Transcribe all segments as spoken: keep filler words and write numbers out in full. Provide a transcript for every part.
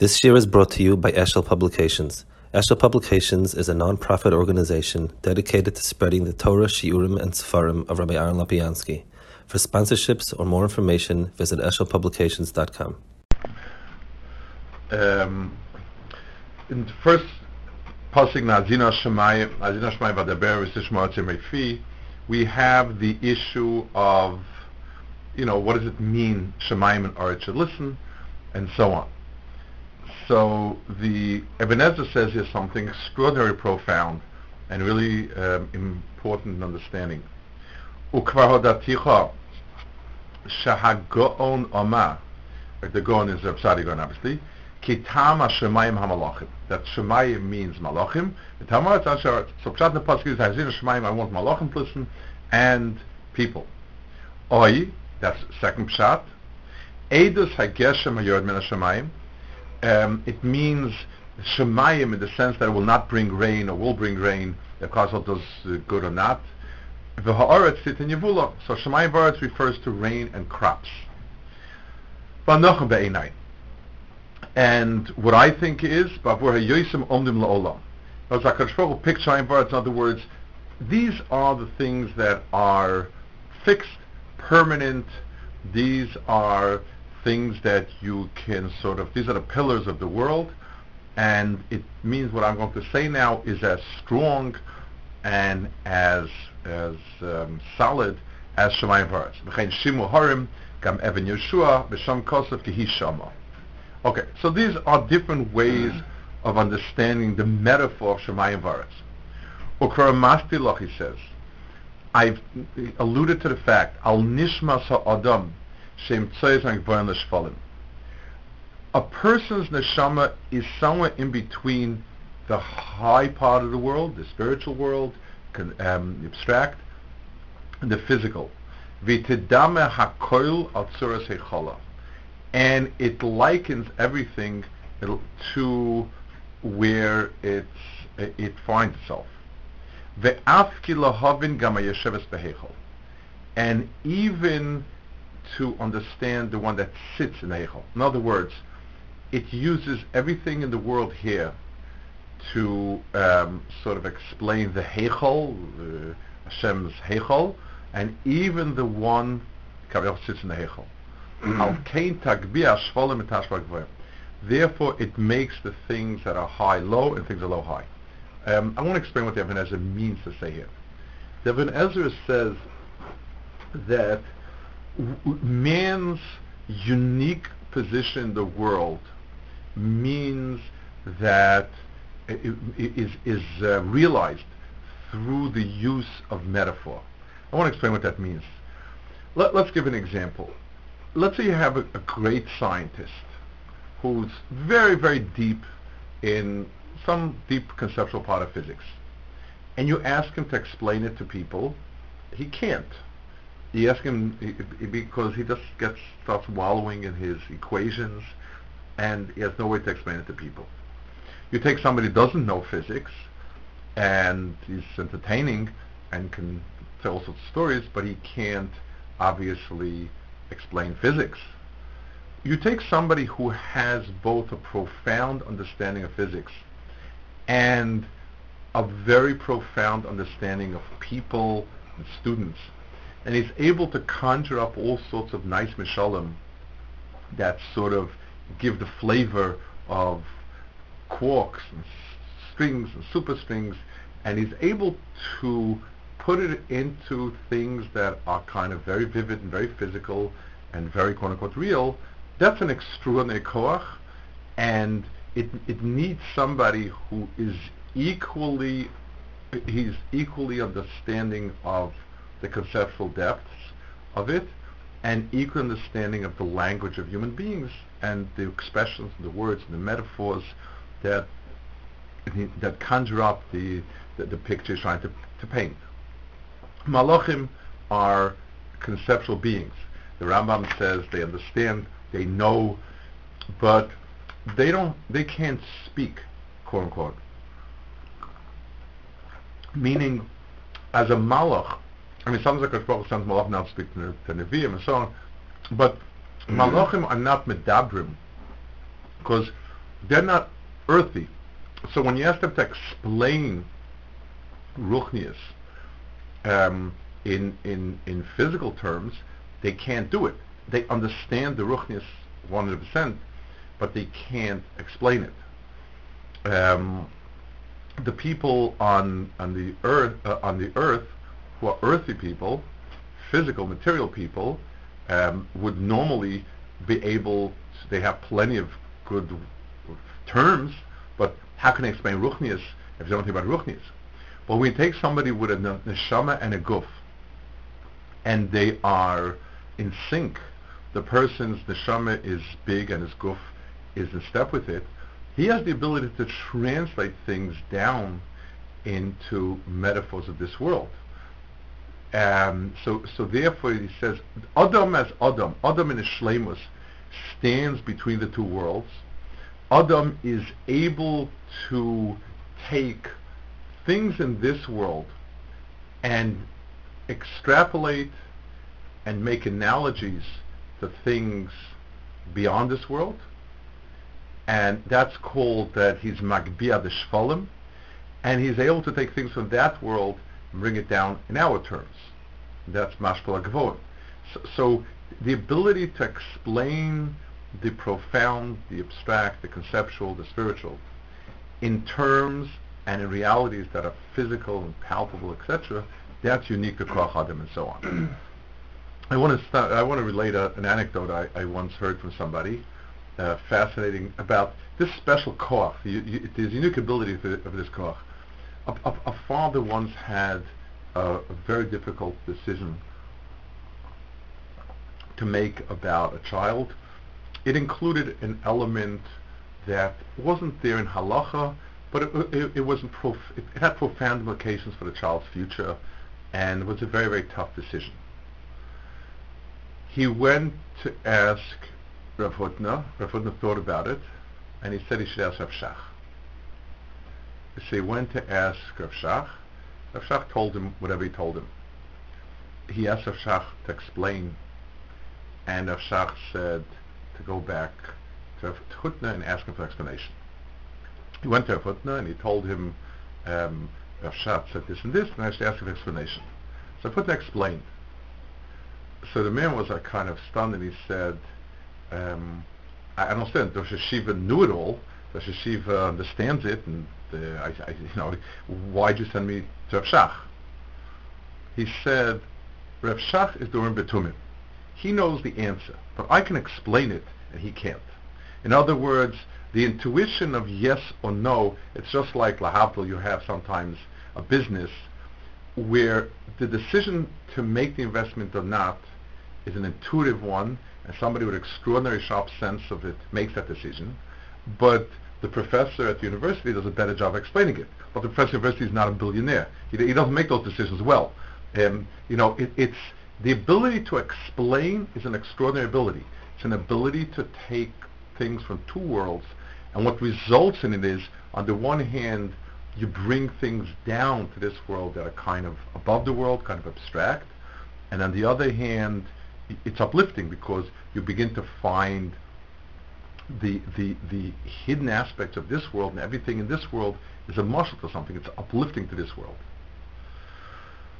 This year is brought to you by Eshel Publications. Eshel Publications is a non-profit organization dedicated to spreading the Torah, Shiurim, and Sefarim of Rabbi Aaron Lapiansky. For sponsorships or more information, visit eshel publications dot com. Um, in the first passing, we have the issue of, you know, what does it mean, Shemayim and Aretz should listen, and so on. So the Ebenezer says here something extraordinary, profound, and really um, important in understanding. Ukvar hodaticha shahagoon oma. The Gaon is Rav Tzadi Gaon, obviously. Kitama shemayim hamalachim. That shemayim means malachim. So pshat nepasuk is hazina shemayim. I want malachim to listen and people. Oi. That's second pshat. Eidus hageshem hayod min hashemayim. Um, it means shemayim in the sense that it will not bring rain or will bring rain, the kasal does uh, good or not. V'ha'aretz titin yevula. So shemayim v'aretz refers to rain and crops. V'anochem be'enai. And what I think is, b'avur ha'yosim omdim la'olam. Hakadosh Baruch Hu picked shemayim v'aretz. In other words, these are the things that are fixed, permanent. These are things that you can sort of, these are the pillars of the world, and it means what I'm going to say now is as strong and as as um, solid as Shemayim V'aretz. V'chein Shimu Harim Gam Even Yeshua B'Shem Kosef Kehi Shama. Okay, so these are different ways of understanding the metaphor of Shemayim V'aretz. Ukra Masti Lach, he says, I've alluded to the fact Al Nishmas HaAdam a person's neshama is somewhere in between the high part of the world, the spiritual world, um, abstract, and the physical. And it likens everything to where it's, it finds itself. And even to understand the one that sits in the Echel. In other words, it uses everything in the world here to um, sort of explain the Echel, uh, Hashem's Echel, and even the one that sits in the Echel. Therefore, it makes the things that are high low and things that are low high. Um, I want to explain what the Ibn Ezra means to say here. The Ibn Ezra says that man's unique position in the world means that it is, is uh, realized through the use of metaphor. I want to explain what that means. Let, let's give an example. Let's say you have a, a great scientist who's very, very deep in some deep conceptual part of physics, and you ask him to explain it to people. He can't. You ask him because he just gets starts wallowing in his equations, and he has no way to explain it to people. You take somebody who doesn't know physics, and he's entertaining and can tell all sorts of stories, but he can't obviously explain physics. You take somebody who has both a profound understanding of physics and a very profound understanding of people and students, and he's able to conjure up all sorts of nice mishalim that sort of give the flavor of quarks and strings and superstrings, and he's able to put it into things that are kind of very vivid and very physical and very quote-unquote real. That's an extraordinary koach, and it, it needs somebody who is equally, he's equally understanding of the conceptual depths of it, and equal understanding of the language of human beings and the expressions, and the words, and the metaphors that that conjure up the the, the picture trying to, to paint. Malachim are conceptual beings. The Rambam says they understand, they know, but they don't, they can't speak, quote unquote. Meaning, as a malach. I mean, sometimes the Kodesh sends Malachim now to speak to the Nevi'im and so on, but mm-hmm. Malachim are not Medabrim, because They're not earthy. So when you ask them to explain Ruchnius um, in, in, in physical terms, they can't do it. They understand the Ruchnius one hundred percent, but they can't explain it. Um, the people on, on the earth, uh, on the earth, who are earthy people, physical, material people, um, would normally be able to, they have plenty of good terms, but how can I explain Ruchnius if they don't think about Ruchnius? Well, we take somebody with a neshama and a guf, and they are in sync. The person's neshama is big and his guf is in step with it. He has the ability to translate things down into metaphors of this world. Um, so, so therefore, he says, Adam as Adam, Adam in his shleimus stands between the two worlds. Adam is able to take things in this world and extrapolate and make analogies to things beyond this world, and that's called that he's Magbia the Shvalim, and he's able to take things from that world and bring it down in our terms. That's Mashpala Gvoim. So, so the ability to explain the profound, the abstract, the conceptual, the spiritual, in terms and in realities that are physical and palpable, et cetera, that's unique to Koach Adam and so on. I want to start, I want to relate a, an anecdote I, I once heard from somebody, uh, fascinating, about this special koach, the, the unique ability of, the, of this koach. A, a, a father once had a, a very difficult decision to make about a child. It included an element that wasn't there in halacha, but it, it, it, wasn't prof, it had profound implications for the child's future, and it was a very, very tough decision. He went to ask Rav Huttner. Rav Huttner thought about it, and he said he should ask Rav Shach. So he went to ask Rav Shach. Rav Shach told him whatever he told him. He asked Rav Shach to explain, and Rav Shach said to go back to Rav Huttner and ask him for explanation. He went to Rav Huttner and he told him, um, Rav Shach said this and this, and I should ask him for explanation. So Rav Huttner explained. So the man was like, kind of stunned, and he said, um, I, I understand, Rosh Hashiva knew it all, Rosh Hashiva understands it, and uh, I, I, you know, why'd you send me to Rav Shach? He said, Rav Shach is doing betumim. He knows the answer, but I can explain it, and he can't. In other words, the intuition of yes or no, it's just like lahabdil, you have sometimes a business where the decision to make the investment or not is an intuitive one, and somebody with extraordinary sharp sense of it makes that decision, but the professor at the university does a better job of explaining it. But the professor at the university is not a billionaire. He, he doesn't make those decisions well. Um, you know, it, it's the ability to explain is an extraordinary ability. It's an ability to take things from two worlds, and what results in it is, on the one hand, you bring things down to this world that are kind of above the world, kind of abstract, and on the other hand, it's uplifting because you begin to find the the the hidden aspects of this world, and everything in this world is a marshal to something. It's uplifting to this world.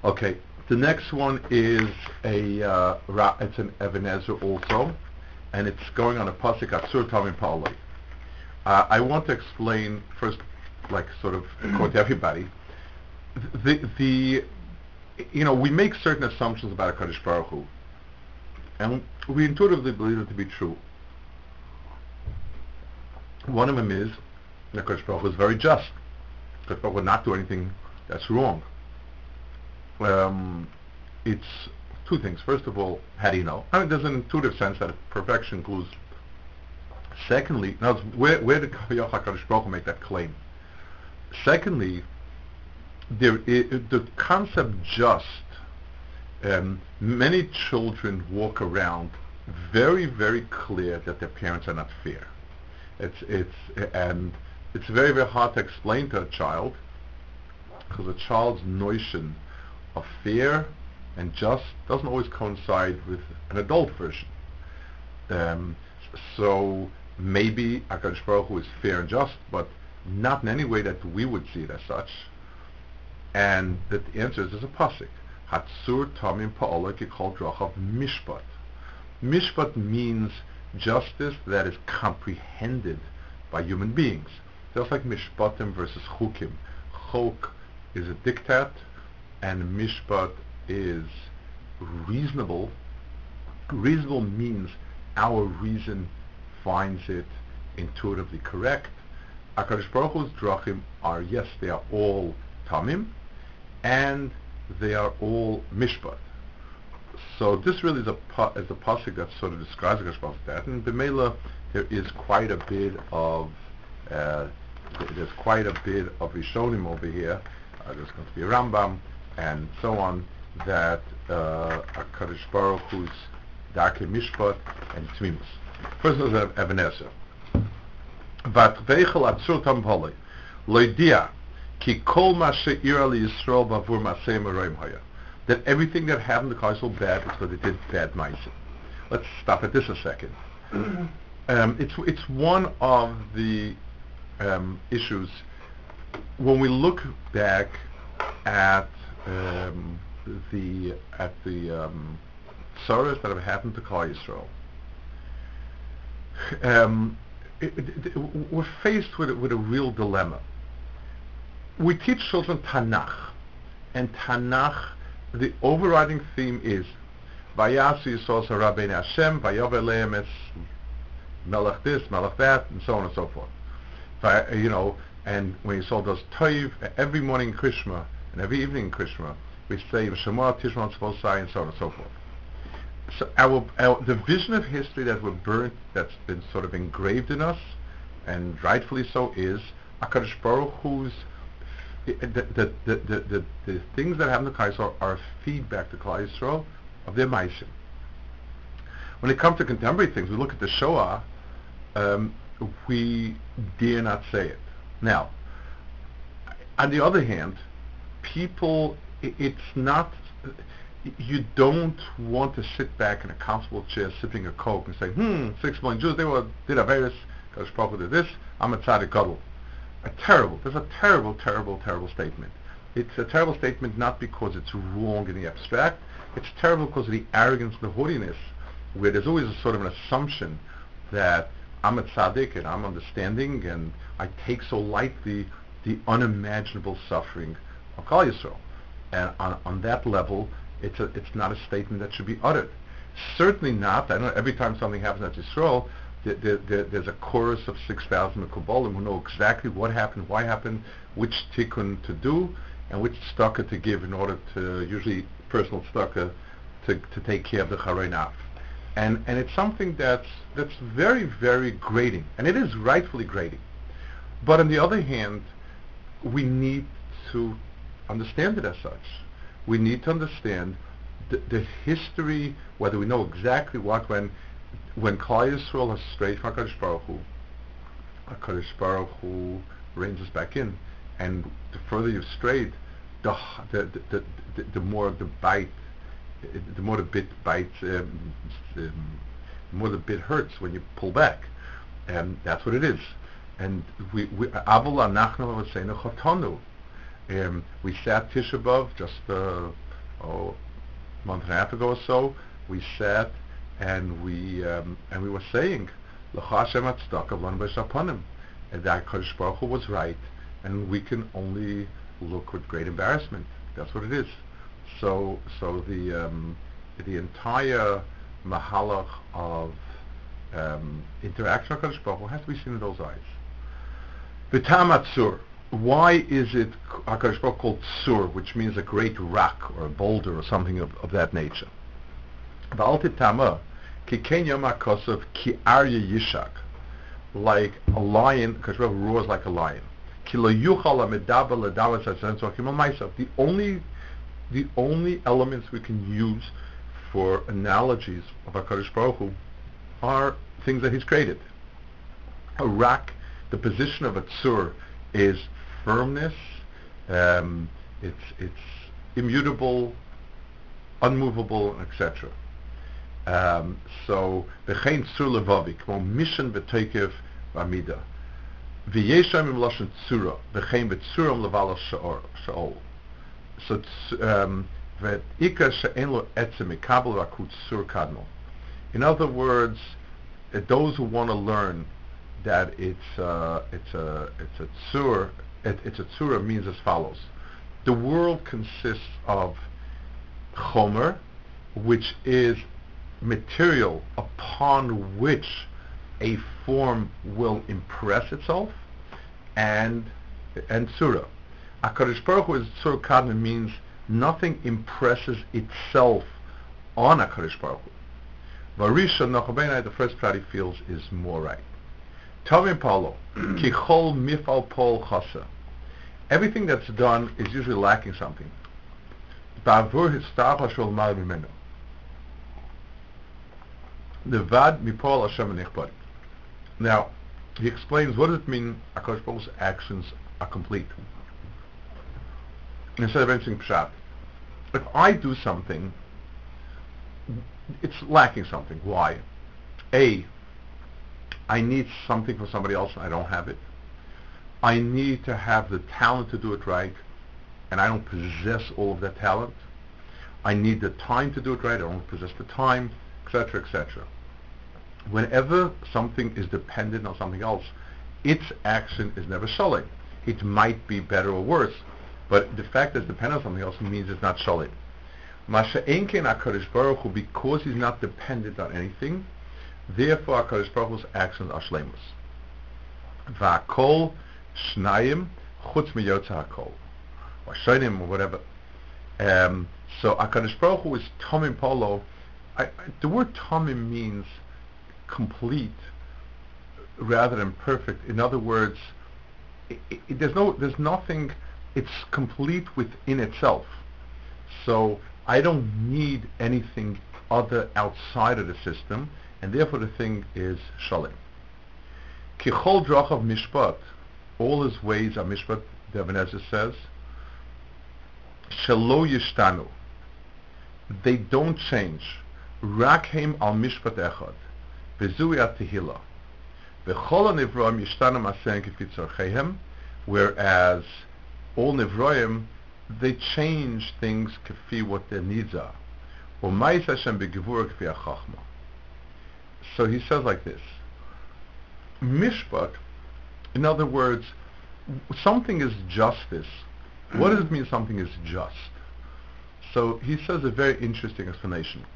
Okay, the next one is a uh, ra- it's an Ebenezer also, and it's going on a pasuk Atzur Tamim Palei. Uh, I want to explain first, like sort of according to everybody, the, the you know, we make certain assumptions about HaKadosh Baruch Hu, and we intuitively believe it to be true. One of them is that HaKadosh Baruch Hu is very just. HaKadosh Baruch Hu would not do anything that's wrong. Um, it's two things. First of all, how do you know? I mean, there's an intuitive sense that perfection includes. Secondly, now where, where did HaKadosh Baruch Hu make that claim? Secondly, there I- the concept just, um, many children walk around very, very clear that their parents are not fair. It's it's and it's very, very hard to explain to a child, because a child's notion of fair and just doesn't always coincide with an adult version. Um, so maybe HaKadosh Baruch Hu is fair and just, but not in any way that we would see it as such. And the answer is, there's a pasuk. Hatsur tamim pa'ola kikol drachav mishpat. Mishpat means justice that is comprehended by human beings. Just like mishpatim versus chukim. Chok is a diktat, and mishpat is reasonable. Reasonable means our reason finds it intuitively correct. HaKadosh Baruch Hu's drachim are, yes, they are all tamim, and they are all mishpat. So this really is a, is a pasuk that sort of describes HaKadosh Baruch Hu's that, and b'meila there is quite a bit of uh, there's quite a bit of Rishonim over here. Uh, there's going to be a Rambam and so on, that uh, HaKadosh Baruch Hu's Darkei Mishpat and Tmimus. First of all, Ebenezer. Vatveichel atzur tampoli loidia ki kol ma she'ira liyisrael bavur masei meroim haya. That everything that happened to Kaisel bad is because they did bad ma'asim. Let's stop at this a second. um, it's it's one of the um, issues when we look back at um, the at the um, sorrows that have happened to Kal Yisrael. Um, it, it, it, we're faced with, with a real dilemma. We teach children Tanakh, and Tanakh, the overriding theme is Vayasu Yisrael Sarah B'nei Hashem, Vayov Eleim Es Melech this, Melech that, and so on and so forth. But, you know, and when Yisrael does Toiv, every morning in Krishma, and every evening in Krishma, we say V'Shemor Tishma Tzvosai, and so on and so forth. So our, our, the vision of history that we're burnt, that's been sort of engraved in us, and rightfully so, is HaKadosh Baruch Hu's the the, the, the, the the things that happen to Klal Yisrael are feedback to Klal Yisrael of their Ma'asim. When it comes to contemporary things, we look at the Shoah, um, we dare not say it. Now, on the other hand, people, it, it's not... You don't want to sit back in a comfortable chair sipping a Coke and say, hmm, six million Jews, they were, did Averis, HaKadosh Baruch Hu did this, I'm a tzaddik gadol. A terrible, that's a terrible, terrible, terrible statement. It's a terrible statement not because it's wrong in the abstract, it's terrible because of the arrogance and the haughtiness, where there's always a sort of an assumption that I'm a tzaddik and I'm understanding and I take so lightly the unimaginable suffering of Kal Yisrael. And on, on that level, It's, a, it's not a statement that should be uttered. Certainly not. I know every time something happens at Yisrael, there, there, there, there's a chorus of six thousand of Kabbalim who know exactly what happened, why happened, which tikkun to do, and which tzedakah to give in order to, usually personal tzedakah, to, to take care of the charei nafesh. And and it's something that's, that's very, very grating. And it is rightfully grating. But on the other hand, we need to understand it as such. We need to understand the, the history, whether we know exactly what, when when Klal Yisrael has strayed from HaKadosh Baruch Hu, HaKadosh Baruch Hu reins us back in, and the further you've strayed, the the the, the, the more the bite, the more the bit bites, um, um, the more the bit hurts when you pull back, and that's what it is. And we we Avol Anachnu Avseinu Chatanu. Um, we sat Tisha B'Av just uh, oh, a month and a half ago or so. We sat and we um, and we were saying, L'cha Hashem Hatzedakah Lanu B'Yesh Aponim, and that HaKadosh Baruch Hu was right, and we can only look with great embarrassment. That's what it is. So, so the um, the entire mahalach of um, interaction with HaKadosh Baruch Hu has to be seen in those eyes. V'tam Atzur. Why is it HaKadosh Baruch Hu called Tsur, which means a great rock or a boulder or something of, of that nature? Like a lion, HaKadosh Baruch Hu roars like a lion. The only, the only elements we can use for analogies of HaKadosh Baruch Hu are things that he's created. A rock, the position of a Tsur is firmness, um, it's it's immutable, unmovable, et cetera. Um, so v'chein tzur levavi kmo mishen v'teikev v'amida v'yesham im lashon tzura v'chein v'tzuram levalas sheol. So um, v'ikar she'en lo etzem ikabel rakut tzur kadmo. In other words, uh, those who want to learn that it's uh, it's a it's a tzur it, it's a tzura means as follows: the world consists of chomer, which is material upon which a form will impress itself, and and tzura. HaKadosh Baruch Hu is tzur kadmon, means nothing impresses itself on HaKadosh Baruch Hu. Varisha Nochabenai, the first part he feels is more right. Tavim Paulo, Kichol Mifal Pol Chasa. Everything that's done is usually lacking something. Ba'avur Histach Hashol Mar Mimenu. Nevad Mipol Hashem Nechbad. Now, he explains what does it mean HaKadosh Baruch Hu's actions are complete. Instead of anything pshat. If I do something, it's lacking something. Why? A, I need something for somebody else and I don't have it. I need to have the talent to do it right, and I don't possess all of that talent. I need the time to do it right, I don't possess the time, et cetera, et cetera. Whenever something is dependent on something else, its action is never shalei. It might be better or worse, but the fact that it's dependent on something else means it's not shalei. Masha enkein HaKadosh Baruch Hu, because he's not dependent on anything, therefore HaKadosh Baruch Hu's actions are shleimus. Va'kol shnayim chutz miyotza hakol. Or shayim, or whatever. Um, so HaKadosh Baruch Hu is Tomim Polo. I, I, the word Tomim means complete rather than perfect. In other words, it, it, there's no, there's nothing, it's complete within itself. So I don't need anything other outside of the system, and therefore the thing is shalei. Kichol drachav mishpat, all his ways are mishpat, the Ebenezer says. Shelo yishtanu, they don't change. Rakheim al mishpat echad, v'zui atihila, v'chol nivroim yishtanu masein k'fi tzorcheihem, whereas all nivroim, they change things k'fi what their needs are. Umayis Hashem b'givur k'fi achachma. So he says like this: mishpat, in other words, something is justice. What does it mean something is just? So he says a very interesting explanation.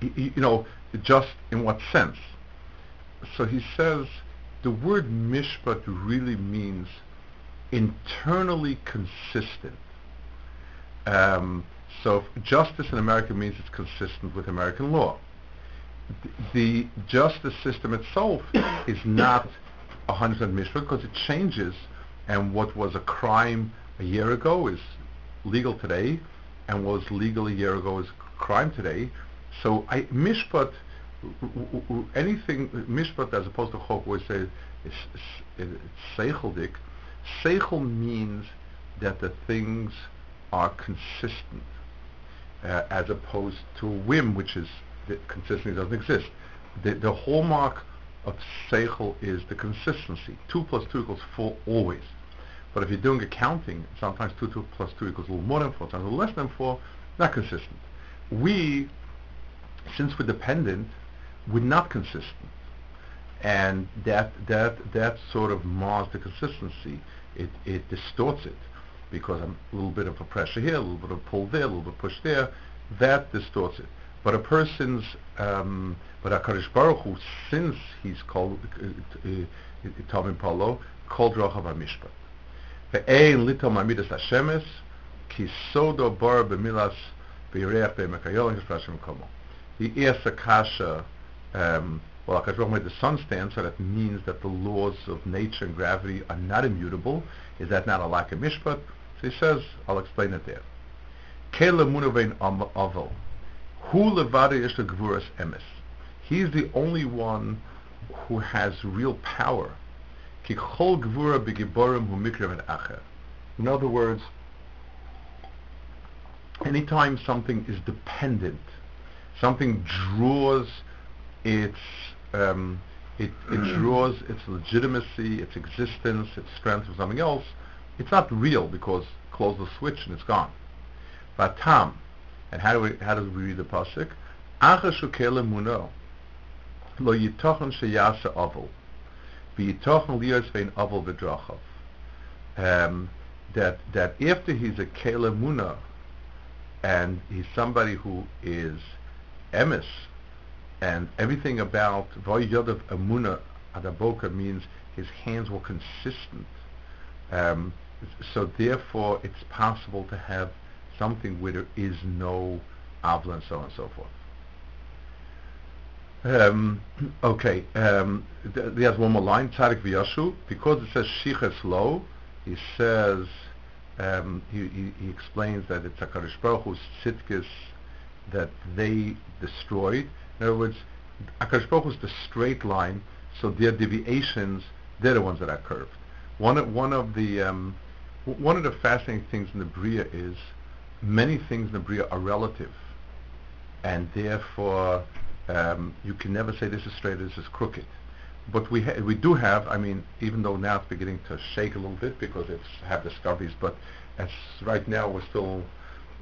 He, he, you know, just in what sense? So he says the word mishpat really means internally consistent. Um, so justice in America means it's consistent with American law. The justice system itself is not one hundred percent mishpat because it changes, and what was a crime a year ago is legal today, and what was legal a year ago is crime today. So I, mishpat, anything, mishpat as opposed to chok, we say it's seicheldik. Seichel means that the things are consistent, uh, as opposed to whim, which is that consistency doesn't exist. The, the hallmark of seichel is the consistency. Two plus two equals four always. But if you're doing accounting, sometimes two, two plus two equals a little more than four, sometimes a little less than four, not consistent. We, since we're dependent, we're not consistent. And that that that sort of mars the consistency. It it distorts it, because I'm a little bit of a pressure here, a little bit of pull there, a little bit of push there. That distorts it. But a person's, um, but HaKadosh Baruch Hu, since he's called Tomim Palo, called Rochav HaMishpat. Ve'ein litom amidas Hashemes, ki sodo bar b'milas b'yireach b'mekayon ha'shem komo. He asks a kasha, um, well, HaKadosh Baruch Hu made the sun stand, so that means that the laws of nature and gravity are not immutable. Is that not a lack of mishpat? So he says, I'll explain it there. Kele munovein aval. Who levada yesh l'gvuras emes? He's the only one who has real power. Ki chol gvura b'giborim hu mikra v'acher. In other words, anytime something is dependent, something draws its um, it, it draws its legitimacy, its existence, its strength from something else, it's not real because close the switch and it's gone. Vatam, and how do we how do we read the pasuk? Acha shukele muno lo yitochen sheyasa avol v'yitochen liyos vein avol v'drachav. Um, that that after he's a kele muna and he's somebody who is emes, and everything about vayadav amuna adaboka means his hands were consistent, um, so therefore it's possible to have something where there is no avla and so on and so forth. Um, okay, um, th- there's one more line, Tzadik v'yashu, because it says shiches lo. He says, um, he, he, he explains that it's HaKadosh Baruch Hu's tzidkis that they destroyed. In other words, HaKadosh Baruch Hu's the straight line, so their deviations, they're the ones that are curved. One of, one of the um, w- one of the fascinating things in the Bria is many things in the Bria are relative, and therefore um, you can never say this is straight, this is crooked. But we ha- we do have, I mean, even though now it's beginning to shake a little bit because it's have discoveries, but as right now we're still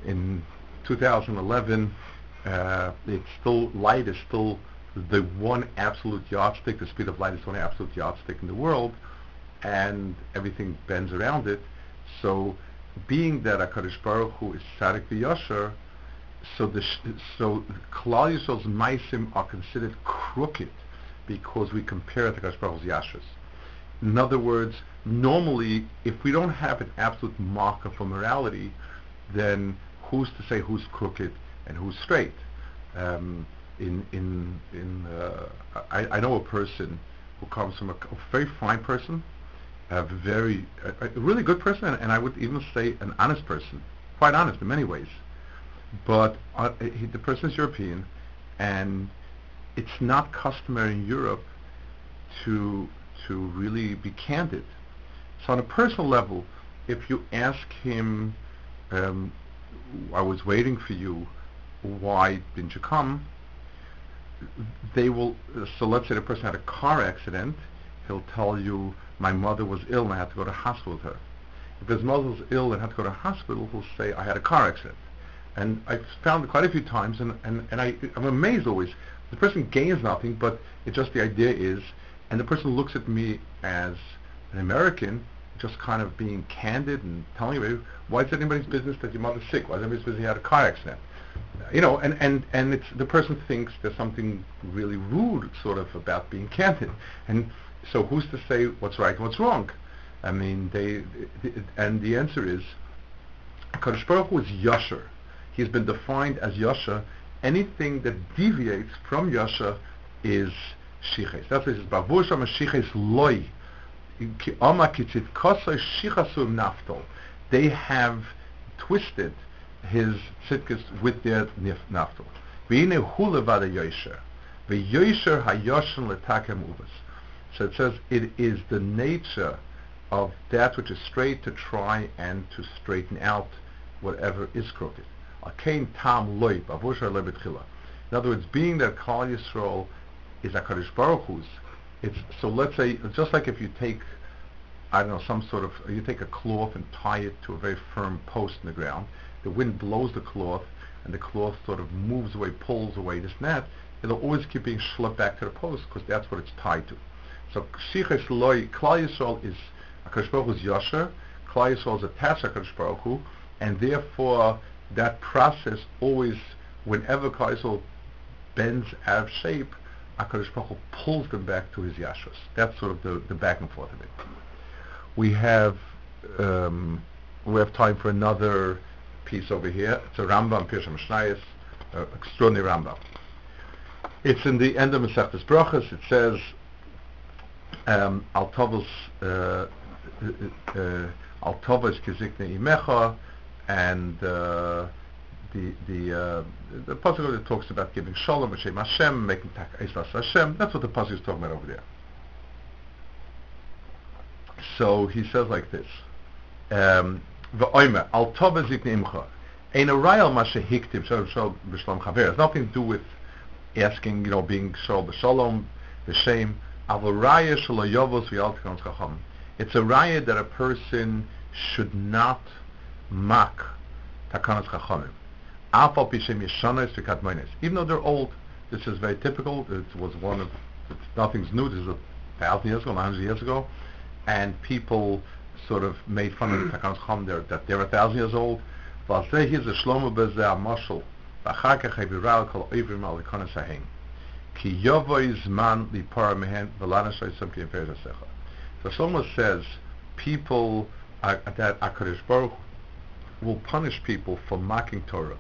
in two thousand eleven, uh, it's still, light is still the one absolute yardstick, the speed of light is the one absolute yardstick in the world, and everything bends around it. So being that HaKadosh Baruch Hu is Tzadik v'Yasher, so the sh- so Klal Yisrael's Maisim are considered crooked, because we compare it to HaKadosh Baruch Hu's Yashus. In other words, normally, if we don't have an absolute marker for morality, then who's to say who's crooked and who's straight? Um, in in in, uh, I, I know a person who comes from a, a very fine person, a very a, a really good person, and, and I would even say an honest person, quite honest in many ways. But uh, he, the person is European, and it's not customary in Europe to to really be candid. So on a personal level, if you ask him, um, I was waiting for you, why didn't you come? They will, uh, so let's say the person had a car accident, he'll tell you, my mother was ill and I had to go to the hospital with her. If his mother was ill and had to go to the hospital, he'll say, I had a car accident. And I've found it quite a few times, and, and, and I, I'm amazed always. The person gains nothing, but it's just the idea is, and the person looks at me as an American, just kind of being candid and telling me, why is it anybody's business that your mother's sick? Why is anybody's business you had a car accident? You know, and, and, and it's, the person thinks there's something really rude, sort of, about being candid. And so who's to say what's right and what's wrong? I mean, they, th- and the answer is, HaKadosh Baruch Hu is Yasher. He's been defined as Yasher. Anything that deviates from Yasha is Shiches. That's what it says, Bavush Ama Shiches Loi. Ama Kitzit Kosai Shichasum Naftol. They have twisted his Tzitkas with their Naftol. V'ine Hule Vada Yosher. V'yosher HaYoshen L'takem Uvas. So it says, it is the nature of that which is straight to try and to straighten out whatever is crooked. In other words, being that Klal Yisrael is HaKadosh Baruch Hu's, it's, so let's say, just like if you take, I don't know, some sort of, you take a cloth and tie it to a very firm post in the ground, the wind blows the cloth, and the cloth sort of moves away, pulls away, this and that, it'll always keep being schlepped back to the post, because that's what it's tied to. So, Shiches Loi, Klal Yisrael is HaKadosh Baruch Hu's Yasher, Klal Yisrael is attached to HaKadosh Baruch Hu, and therefore, that process always, whenever Kaisel bends out of shape, HaKadosh Baruch Hu pulls them back to his Yashus. That's sort of the, the back and forth of it. We have um, we have time for another piece over here. It's a Rambam, Pirush HaMishnayos, uh, extraordinary Rambam. It's in the end of Masechtas Brachos. It says, um, Al Tovos Kizikne Imecha. And uh, the the uh, the pasuk that talks about giving shalom Hashem Hashem, making takais Hashem. That's what the pasuk is talking about over there. So he says like this: Va'omer al tova zikne imcha, Ein arayal mashe hiktiv. So so b'shalom chaver. It's nothing to do with asking, you know, being so b'shalom, the shame. Avol raya shelo yovos v'yaltikon chacham. It's a raya that a person should not mock takanos chachamim. Afal pishem yeshanos v'kadmonos. Even though they're old, this is very typical. It was one of nothing's new. This is a thousand years ago, nine hundred years ago, and people sort of made fun of the takanos chachamim that they're a thousand years old. V'alzeh here's a shlomo b'zeh amashal. V'achakach heviral kol oivrim al takanos hahen. Ki yovo izman lipara mehen v'lanashay samkim peres hasecha. So someone says, people are, that HaKadosh Baruch will punish people for mocking Torah.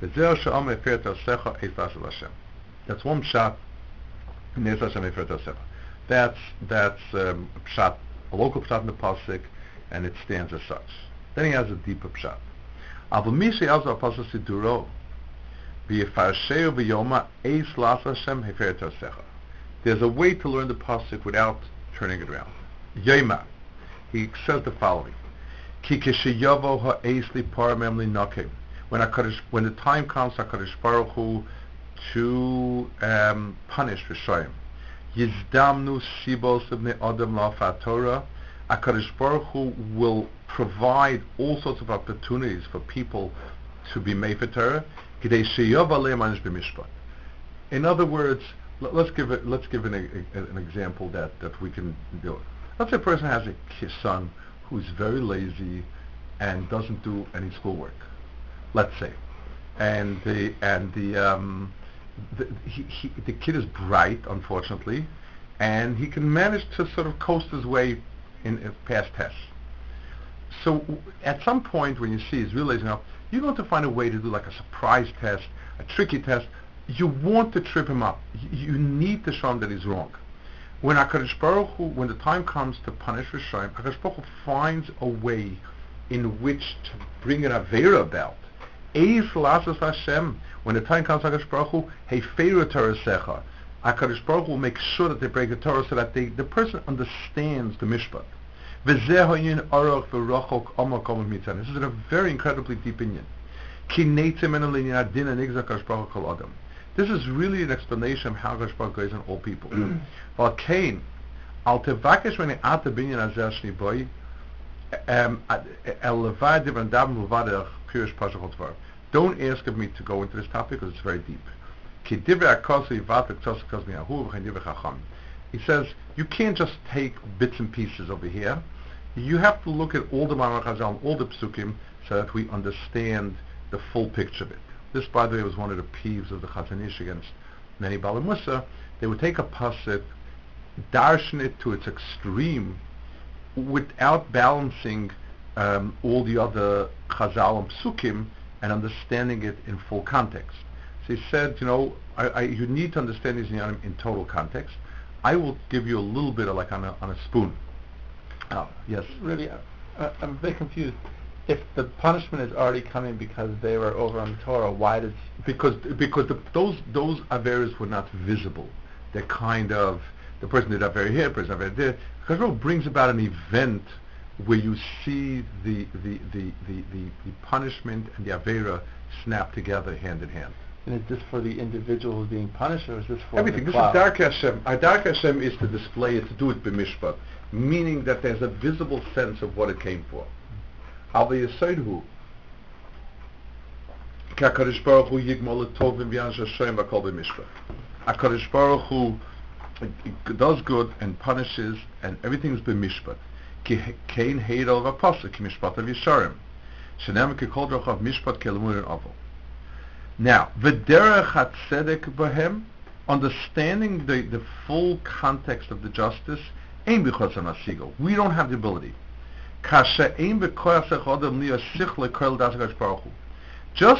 That's one pshat. That's that's um, pshat, a local pshat in the pasuk, and it stands as such. Then he has a deeper pshat. There's a way to learn the pasuk without turning it around. Yema, he says the following: Ki keshiyovo ha'esli paramemli nakim. When HaKadosh, when the time comes, HaKadosh Baruch Hu to um, punish Rishayim, yizdamnu sibos ibnei adam la'afat Torah. HaKadosh Baruch Hu will provide all sorts of opportunities for people to be made for Torah. Kidei sheyova le'manish b'mishpat. In other words, l- let's give a, let's give an, a, an example that, that we can do it. Let's say a person has a son who's very lazy and doesn't do any schoolwork, let's say, and the and the um, the, he, he, the kid is bright, unfortunately, and he can manage to sort of coast his way in uh, past tests. So w- at some point when you see he's realizing, now you're going to find a way to do like a surprise test, a tricky test. You want to trip him up. You, you need to show him that he's wrong. When HaKadosh Baruch Hu, when the time comes to punish Rishayim, HaKadosh Baruch Hu finds a way in which to bring an Aveira about. Eis Lasas Hashem, when the time comes to HaKadosh Baruch Hu, Hefeira Torah Secha. HaKadosh Baruch Hu will make sure that they break the Torah so that they, the person understands the Mishpat. V'zehoyin Aroch V'rochok Omakom Mitzan. This is a very incredibly deep inyan. Ki Neitzim Enam L'Inyan Adin Anigza HaKadosh Baruch Hu Kol Adam. This is really an explanation of how HaKadosh Baruch Hu is on all people. V'alkein, al tevakesh mene'at binyan hazeh hashni boi, el levad v'andam l'vadach pirish pashach ha'dvar. Don't ask of me to go into this topic because it's very deep. Ki divrei haKosi yivat v'ktos v'ktos mi'ahu v'chein divrei chacham. He says, you can't just take bits and pieces over here. You have to look at all the Maamar Chazal and all the Psukim so that we understand the full picture of it. This, by the way, was one of the peeves of the Chazon Ish against many Bala Musa. They would take a pasuk, darshan it to its extreme, without balancing um, all the other Chazal and Psukim and understanding it in full context. So he said, you know, I, I, you need to understand these inyanim in total context. I will give you a little bit of like on a, on a spoon. Oh, yes? Really, I, I'm a bit confused. If the punishment is already coming because they were over on the Torah, why does... Because because the, those those averas were not visible. They're kind of... The person did avera here, the person avera there. Because it brings about an event where you see the the, the, the, the, the punishment and the avera snap together hand in hand. And is this for the individual who's being punished, or is this for everything? The cloud? This is Dark Hashem. Our Dark Hashem is to display it, to do it b'mishpat, meaning that there's a visible sense of what it came for. HaVayisaidhu HaKadosh Baruch Hu Yigmol Tov V'Yansh Hashem V'Kol B'Mishpat. HaKadosh Baruch Hu does good and punishes, and everything is b'mishpat. Kein Heidal V'Pasuk Mishpat V'Yisharim Shenem K'Kol Rochav Mishpat K'Lemurin Avol. Now V'Derech HaTzedek B'Hem, understanding the, the full context of the justice. Ein B'Chotzam HaSigo. We don't have the ability. Just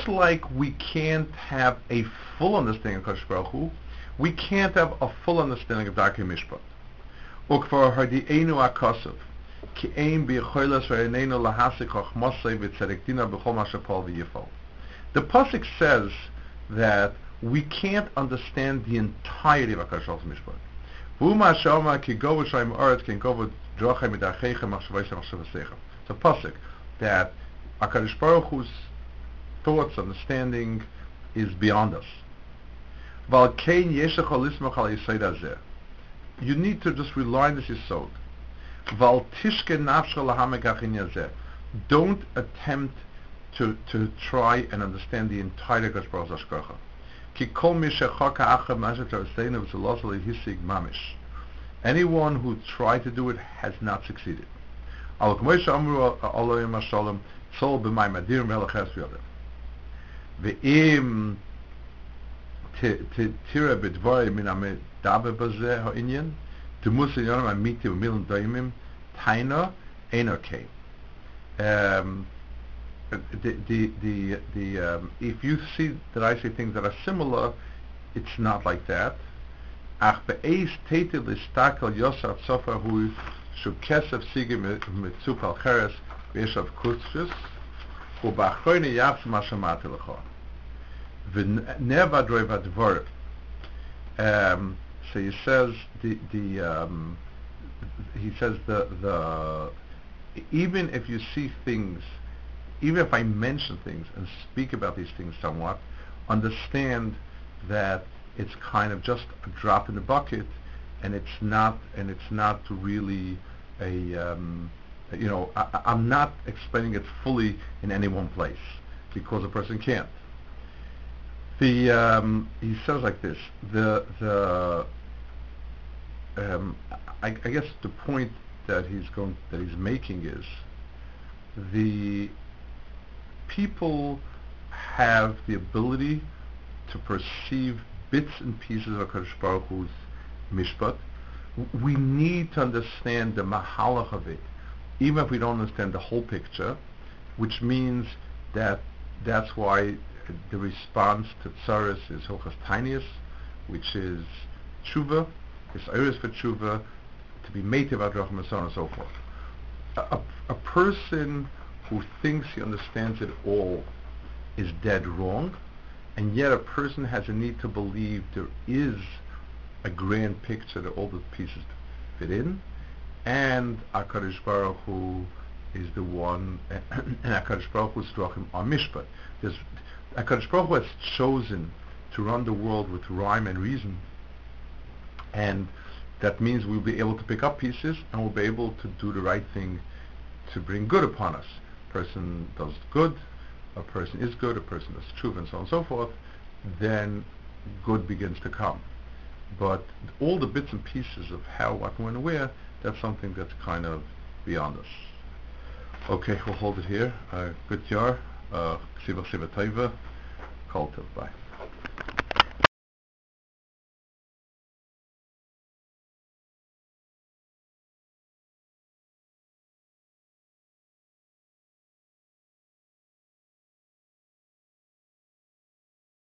like we can't have a full understanding of HaKadosh Baruch Hu, we can't have a full understanding of Darkei Mishpat. The pasuk says that we can't understand the entirety of HaKadosh Baruch Hu's Mishpat. So pasuk that HaKadosh Baruch Hu's thoughts, understanding is beyond us. You need to just rely on this yesod. Don't attempt to, to try and understand the entire Gospel Hashgacha. Anyone who tried to do it has not succeeded. Um, the, the, the, the, um, if you see that I say things that are similar, it's not like that. Um, so he says the, the um, he says the the even if you see things, even if I mention things and speak about these things somewhat, understand that it's kind of just a drop in the bucket, and it's not, and it's not really a, um, you know, I, I'm not explaining it fully in any one place because a person can't. The um, he says like this. The the um, I, I guess the point that he's going that he's making is the people have the ability to perceive bits and pieces of HaKadosh Baruch Hu's Mishpat. We need to understand the Mahalach of it, even if we don't understand the whole picture, which means that that's why the response to Tzaris is Hilchas Tainius, which is Tshuva, is Eiris for Tshuva, to be Meitiv Ad Rachman, and so on and so forth. A, a, a person who thinks he understands it all is dead wrong, and yet a person has a need to believe there is a grand picture that all the pieces fit in, and HaKadosh Baruch Hu is the one, and HaKadosh Baruch Hu's Drachim are Mishpat. There's, HaKadosh Baruch Hu has chosen to run the world with rhyme and reason, and that means we'll be able to pick up pieces and we'll be able to do the right thing to bring good upon us. A person does good, a person is good, a person is true, and so on and so forth, then good begins to come. But all the bits and pieces of how, what, when, where, that's something that's kind of beyond us. Okay, we'll hold it here. Uh, good yar. Uh, Ksiva Ksiva Taiva. Call to. Bye.